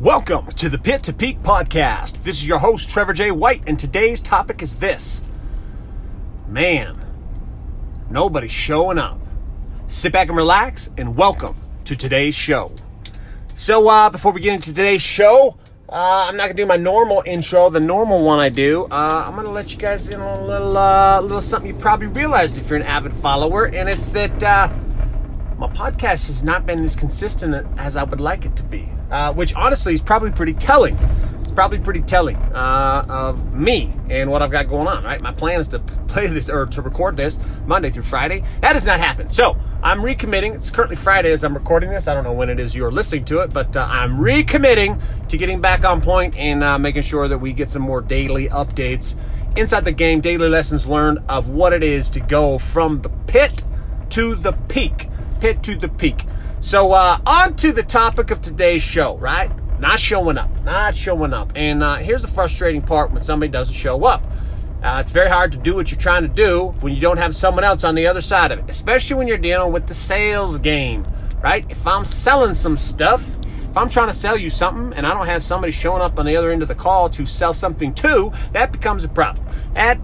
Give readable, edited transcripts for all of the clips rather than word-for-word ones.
Welcome to the Pit to Peak Podcast. This is your host, Trevor J. White, and today's topic is this. Man, nobody's showing up. Sit back and relax, and welcome to today's show. So, before we get into today's show, I'm not going to do my normal intro, the normal one I do. I'm going to let you guys in on a little something you probably realized if you're an avid follower, and it's that my podcast has not been as consistent as I would like it to be. Which honestly is probably pretty telling. It's probably pretty telling of me and what I've got going on, right? My plan is to play this or to record this Monday through Friday. That has not happened. So I'm recommitting. It's currently Friday as I'm recording this. I don't know when it is you're listening to it, but I'm recommitting to getting back on point and making sure that we get some more daily updates inside the game, daily lessons learned of what it is to go from the pit to the peak. Pit to the peak. So on to the topic of today's show, right? Not showing up. And here's the frustrating part when somebody doesn't show up. It's very hard to do what you're trying to do when you don't have someone else on the other side of it, especially when you're dealing with the sales game, right? If I'm selling some stuff, if I'm trying to sell you something and I don't have somebody showing up on the other end of the call to sell something to, that becomes a problem. And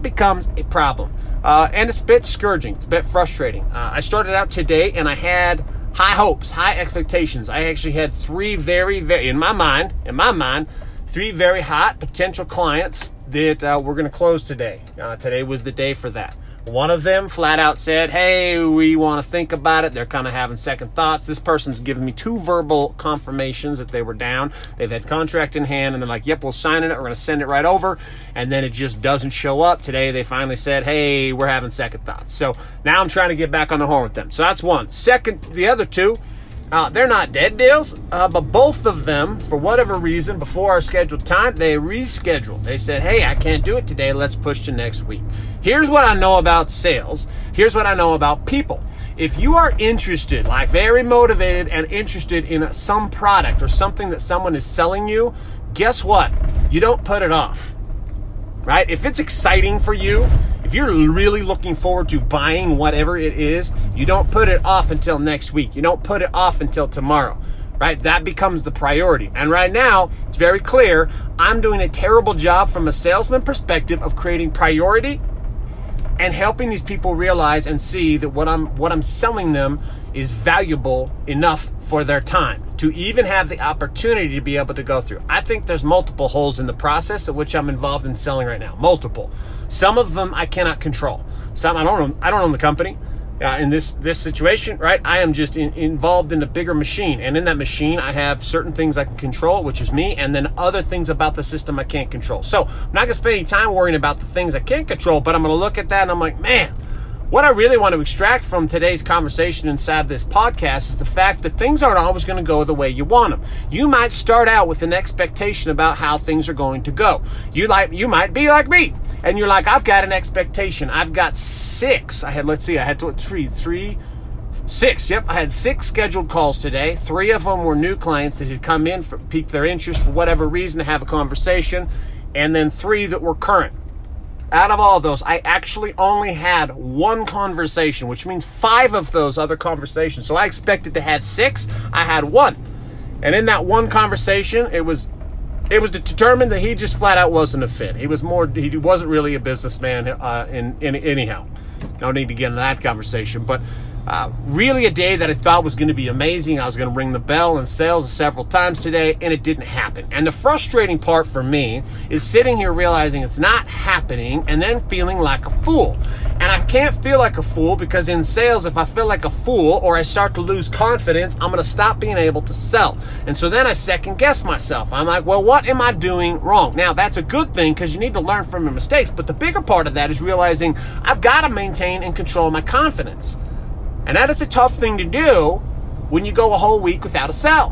it's a bit scourging. It's a bit frustrating. I started out today and I had high hopes, high expectations. I actually had three very, very, in my mind, three very hot potential clients that we're going to close today. Today was the day for that. One of them flat out said, hey, we want to think about it. They're kind of having second thoughts. This person's given me two verbal confirmations that they were down. They've had contract in hand, and they're like, yep, we'll sign it. We're going to send it right over. And then it just doesn't show up. Today they finally said, hey, we're having second thoughts. So now I'm trying to get back on the horn with them. So that's one. Second, the other two, they're not dead deals, but both of them, for whatever reason, before our scheduled time, they rescheduled. They said, hey, I can't do it today. Let's push to next week. Here's what I know about sales. Here's what I know about people. If you are interested, like very motivated and interested in some product or something that someone is selling you, guess what? You don't put it off, right? If it's exciting for you, if you're really looking forward to buying whatever it is, you don't put it off until next week. You don't put it off until tomorrow, right? That becomes the priority. And right now, it's very clear, I'm doing a terrible job from a salesman perspective of creating priority and helping these people realize and see that what I'm selling them is valuable enough for their time to even have the opportunity to be able to go through. I think there's multiple holes in the process of which I'm involved in selling right now. Multiple. Some of them I cannot control. Some I don't own the company. In this situation, right? I am just involved in a bigger machine, and in that machine, I have certain things I can control, which is me, and then other things about the system I can't control. So I'm not gonna spend any time worrying about the things I can't control, but I'm gonna look at that and I'm like, man, what I really want to extract from today's conversation inside this podcast is the fact that things aren't always going to go the way you want them. You might start out with an expectation about how things are going to go. You might be like me, and you're like, I've got an expectation. I've got six. I had six scheduled calls today. Three of them were new clients that had come in, piqued their interest for whatever reason to have a conversation, and then three that were current. Out of all those, I actually only had one conversation, which means five of those other conversations. So I expected to have six. I had one. And in that one conversation, it was determined that he just flat out wasn't a fit. He wasn't really a businessman anyhow. No need to get into that conversation. But really a day that I thought was going to be amazing. I was going to ring the bell in sales several times today, and it didn't happen. And the frustrating part for me is sitting here realizing it's not happening and then feeling like a fool. And I can't feel like a fool because in sales, if I feel like a fool or I start to lose confidence, I'm going to stop being able to sell. And so then I second guess myself. I'm like, well, what am I doing wrong? Now, that's a good thing because you need to learn from your mistakes. But the bigger part of that is realizing I've got to maintain and control my confidence. And that is a tough thing to do when you go a whole week without a sell.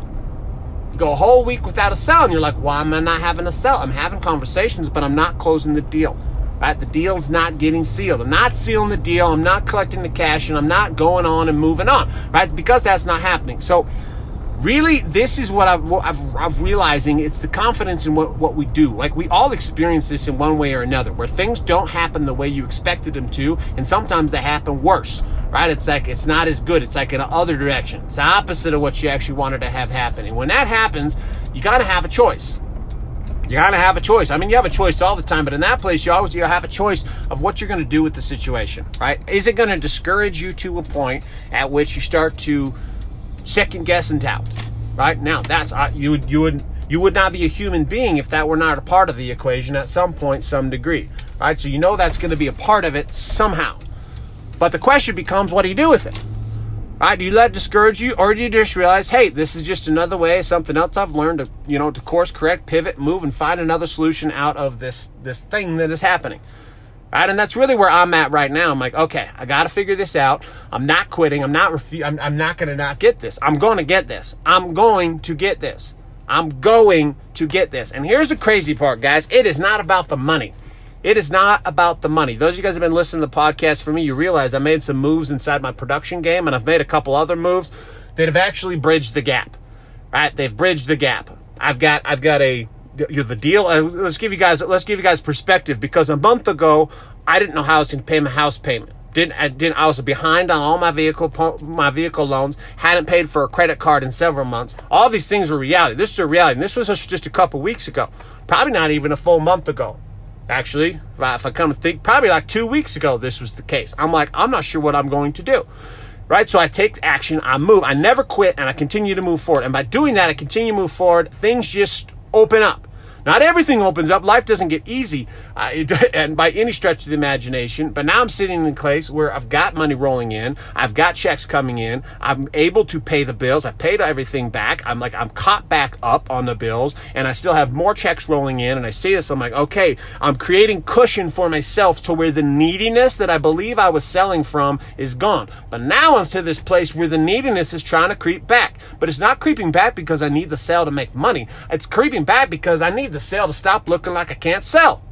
You go a whole week without a sell, and you're like, why am I not having a sell? I'm having conversations, but I'm not closing the deal. Right? The deal's not getting sealed. I'm not sealing the deal. I'm not collecting the cash, and I'm not going on and moving on. Right? Because that's not happening. So really, this is what I'm realizing. It's the confidence in what we do. Like, we all experience this in one way or another, where things don't happen the way you expected them to, and sometimes they happen worse, right? It's like, it's not as good. It's like in the other direction. It's the opposite of what you actually wanted to have happen. And when that happens, you got to have a choice. You got to have a choice. I mean, you have a choice all the time, but in that place, you have a choice of what you're going to do with the situation, right? Is it going to discourage you to a point at which you start to second guess and doubt, right? Now, that's you would not be a human being if that were not a part of the equation at some point, some degree, right? So you know that's going to be a part of it somehow. But the question becomes, what do you do with it? Right? Do you let it discourage you, or do you just realize, hey, this is just another way, something else I've learned to, you know, to course correct, pivot, move, and find another solution out of this thing that is happening. Right? And that's really where I'm at right now. I'm like, okay, I got to figure this out. I'm not quitting. I'm not going to not get this. I'm going to get this. I'm going to get this. I'm going to get this. And here's the crazy part, guys. It is not about the money. It is not about the money. Those of you guys who have been listening to the podcast for me, you realize I made some moves inside my production game, and I've made a couple other moves that have actually bridged the gap. Right? They've bridged the gap. I've got the deal. Let's give you guys perspective, because a month ago I didn't know how I was going to pay my house payment. I was behind on all my vehicle loans, hadn't paid for a credit card in several months. All these things are reality. This is a reality, and this was just a couple weeks ago. Probably not even a full month ago. Actually, if I come to think, probably like 2 weeks ago, this was the case. I'm like, I'm not sure what I'm going to do, right? So I take action, I move, I never quit, and I continue to move forward. And by doing that, I continue to move forward. Things just open up. Not everything opens up. Life doesn't get easy, and by any stretch of the imagination. But now I'm sitting in a place where I've got money rolling in. I've got checks coming in. I'm able to pay the bills. I paid everything back. I'm caught back up on the bills, and I still have more checks rolling in. And I see this. I'm like, okay, I'm creating cushion for myself to where the neediness that I believe I was selling from is gone. But now I'm to this place where the neediness is trying to creep back. But it's not creeping back because I need the sale to make money. It's creeping back because I need the sale to stop looking like I can't sell,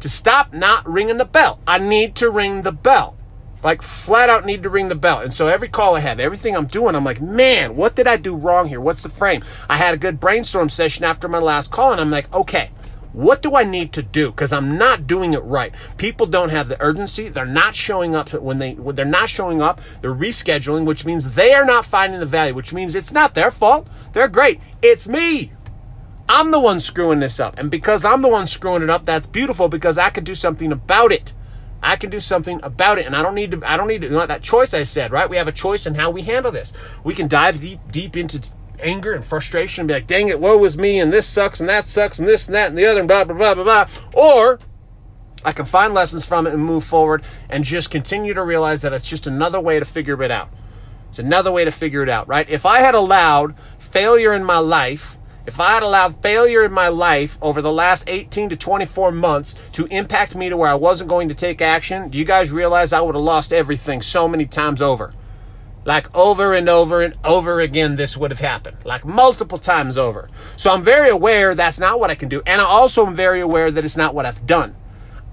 to stop not ringing the bell. I need to ring the bell, like flat out need to ring the bell. And so every call I have, everything I'm doing, I'm like, man, what did I do wrong here? What's the frame? I had a good brainstorm session after my last call, and I'm like, okay, what do I need to do? Because I'm not doing it right. People don't have the urgency. They're not showing up. When they're not showing up, they're rescheduling, which means they are not finding the value, which means it's not their fault. They're great. It's me. I'm the one screwing this up. And because I'm the one screwing it up, that's beautiful, because I can do something about it. I can do something about it. And I don't need to, you know, that choice I said, right? We have a choice in how we handle this. We can dive deep into anger and frustration and be like, dang it, woe is me, and this sucks, and that sucks, and this and that and the other, and blah, blah, blah, blah, blah. Or I can find lessons from it and move forward and just continue to realize that it's just another way to figure it out. It's another way to figure it out, right? If I had allowed failure in my life, if I had allowed failure in my life over the last 18 to 24 months to impact me to where I wasn't going to take action, do you guys realize I would have lost everything so many times over? Like over and over and over again, this would have happened. Like multiple times over. So I'm very aware that's not what I can do. And I also am very aware that it's not what I've done.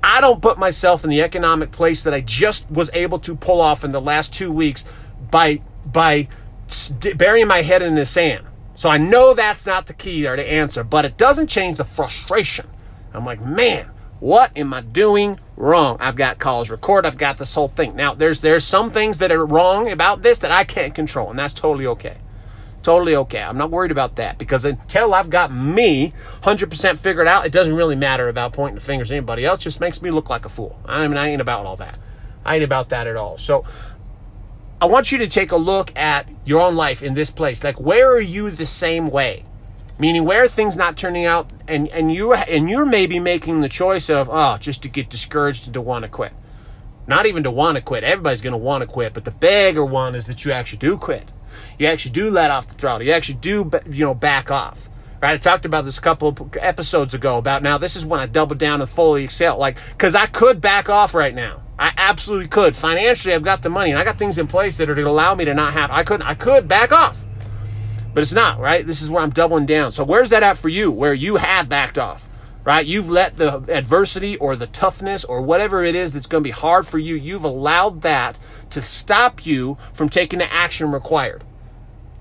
I don't put myself in the economic place that I just was able to pull off in the last 2 weeks by burying my head in the sand. So I know that's not the key or the answer, but it doesn't change the frustration. I'm like, man, what am I doing wrong? I've got calls record. I've got this whole thing. Now, there's some things that are wrong about this that I can't control, and that's totally okay. Totally okay. I'm not worried about that, because until I've got me 100% figured out, it doesn't really matter about pointing the fingers at anybody else. It just makes me look like a fool. I mean, I ain't about all that. I ain't about that at all. So I want you to take a look at your own life in this place. Like, where are you the same way? Meaning, where are things not turning out, and you're maybe making the choice of, just to get discouraged and to want to quit. Not even to want to quit. Everybody's going to want to quit, but the bigger one is that you actually do quit. You actually do let off the throttle. You actually do, back off. Right? I talked about this a couple of episodes ago about, now this is when I double down and fully excel. Like, because I could back off right now. I absolutely could. Financially, I've got the money, and I got things in place that are going to allow me to not have. I could back off, but it's not, right? This is where I'm doubling down. So where's that at for you, where you have backed off, right? You've let the adversity or the toughness or whatever it is that's going to be hard for you, you've allowed that to stop you from taking the action required.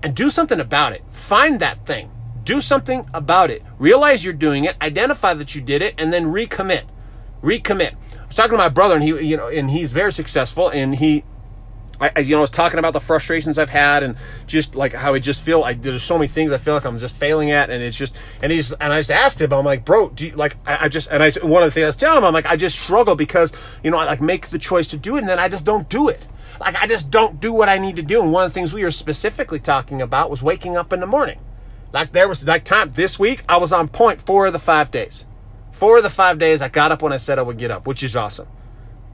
And do something about it. Find that thing. Do something about it. Realize you're doing it. Identify that you did it, and then recommit. Recommit. I was talking to my brother, and he's very successful, and he I was talking about the frustrations I've had and just like how I just feel there's so many things I feel like I'm just failing at, and it's just, and he's, and I just asked him, I'm like, bro, do you like, I one of the things I was telling him, I'm like, I just struggle because, I like make the choice to do it and then I just don't do it. Like, I just don't do what I need to do. And one of the things we were specifically talking about was waking up in the morning. Like, there was like time this week, I was on point 4 of the 5 days. 4 of the 5 days I got up when I said I would get up, which is awesome.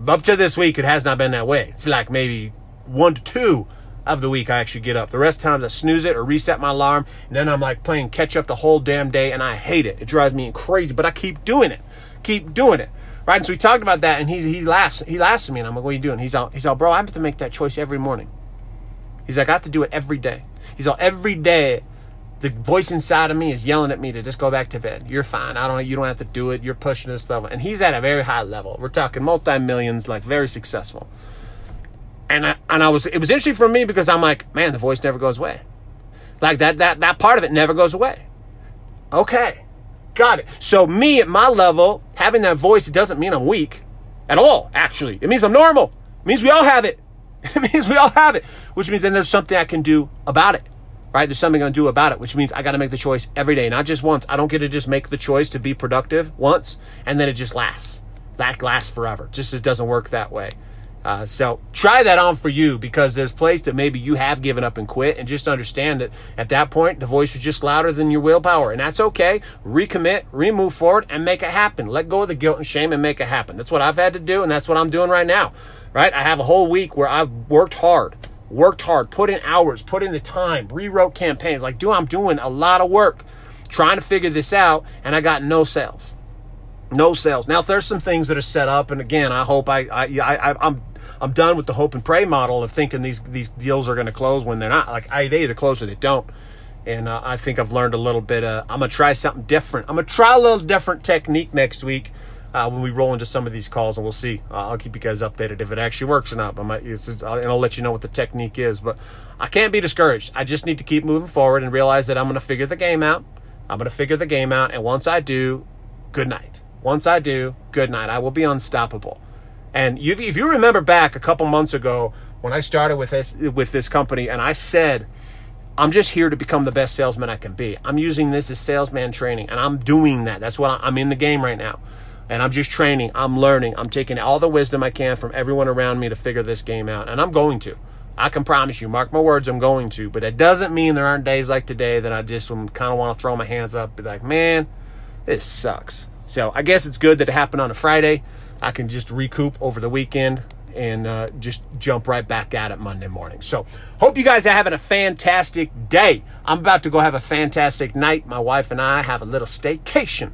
Up to this week, it has not been that way. It's like maybe 1 to 2 of the week I actually get up. The rest of times I snooze it or reset my alarm, and then I'm like playing catch up the whole damn day, and I hate it. It drives me crazy, but I keep doing it. Right, and so we talked about that, and he laughs at me, and I'm like, what are you doing? He's all, bro, I have to make that choice every morning. He's like, I have to do it every day. He's all, every day, the voice inside of me is yelling at me to just go back to bed. You're fine. You don't have to do it. You're pushing this level. And he's at a very high level. We're talking multi-millions, like very successful. It was interesting for me because I'm like, man, the voice never goes away. Like that part of it never goes away. Okay. Got it. So me at my level, having that voice, it doesn't mean I'm weak at all, actually. It means I'm normal. It means we all have it. Which means then there's something I can do about it, right? There's something I'm going to do about it, which means I got to make the choice every day, not just once. I don't get to just make the choice to be productive once, and then it just lasts. That lasts forever. Just doesn't work that way. So try that on for you, because there's place that maybe you have given up and quit, and just understand that at that point, the voice was just louder than your willpower, and that's okay. Recommit, remove forward, and make it happen. Let go of the guilt and shame and make it happen. That's what I've had to do, and that's what I'm doing right now, right? I have a whole week where I've worked hard, put in hours, put in the time, rewrote campaigns. Like, I'm doing a lot of work trying to figure this out, and I got no sales. Now, there's some things that are set up, and again, I hope I'm done with the hope and pray model of thinking these deals are going to close when they're not. Like, they either close or they don't. And I think I've learned a little bit. I'm going to try something different. I'm going to try a little different technique next week when we roll into some of these calls, and we'll see. I'll keep you guys updated if it actually works or not. But I'll let you know what the technique is. But I can't be discouraged. I just need to keep moving forward and realize that I'm going to figure the game out. And once I do, good night. I will be unstoppable. And if you remember back a couple months ago when I started with this company, and I said, I'm just here to become the best salesman I can be. I'm using this as salesman training, and I'm doing that. That's what I'm in the game right now. And I'm just training. I'm learning. I'm taking all the wisdom I can from everyone around me to figure this game out. And I'm going to. I can promise you. Mark my words, I'm going to. But that doesn't mean there aren't days like today that I just kind of want to throw my hands up and be like, man, this sucks. So I guess it's good that it happened on a Friday. I can just recoup over the weekend and just jump right back at it Monday morning. So hope you guys are having a fantastic day. I'm about to go have a fantastic night. My wife and I have a little staycation.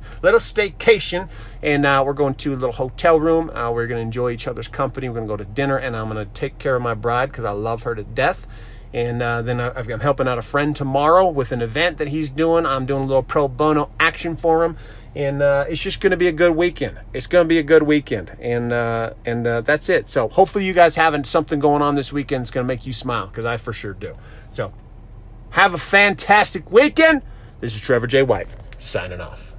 And we're going to a little hotel room. We're going to enjoy each other's company. We're going to go to dinner, and I'm going to take care of my bride because I love her to death. And then I'm helping out a friend tomorrow with an event that he's doing. I'm doing a little pro bono action for him. And it's just going to be a good weekend. And that's it. So hopefully you guys having something going on this weekend is going to make you smile, because I for sure do. So have a fantastic weekend. This is Trevor J. White signing off.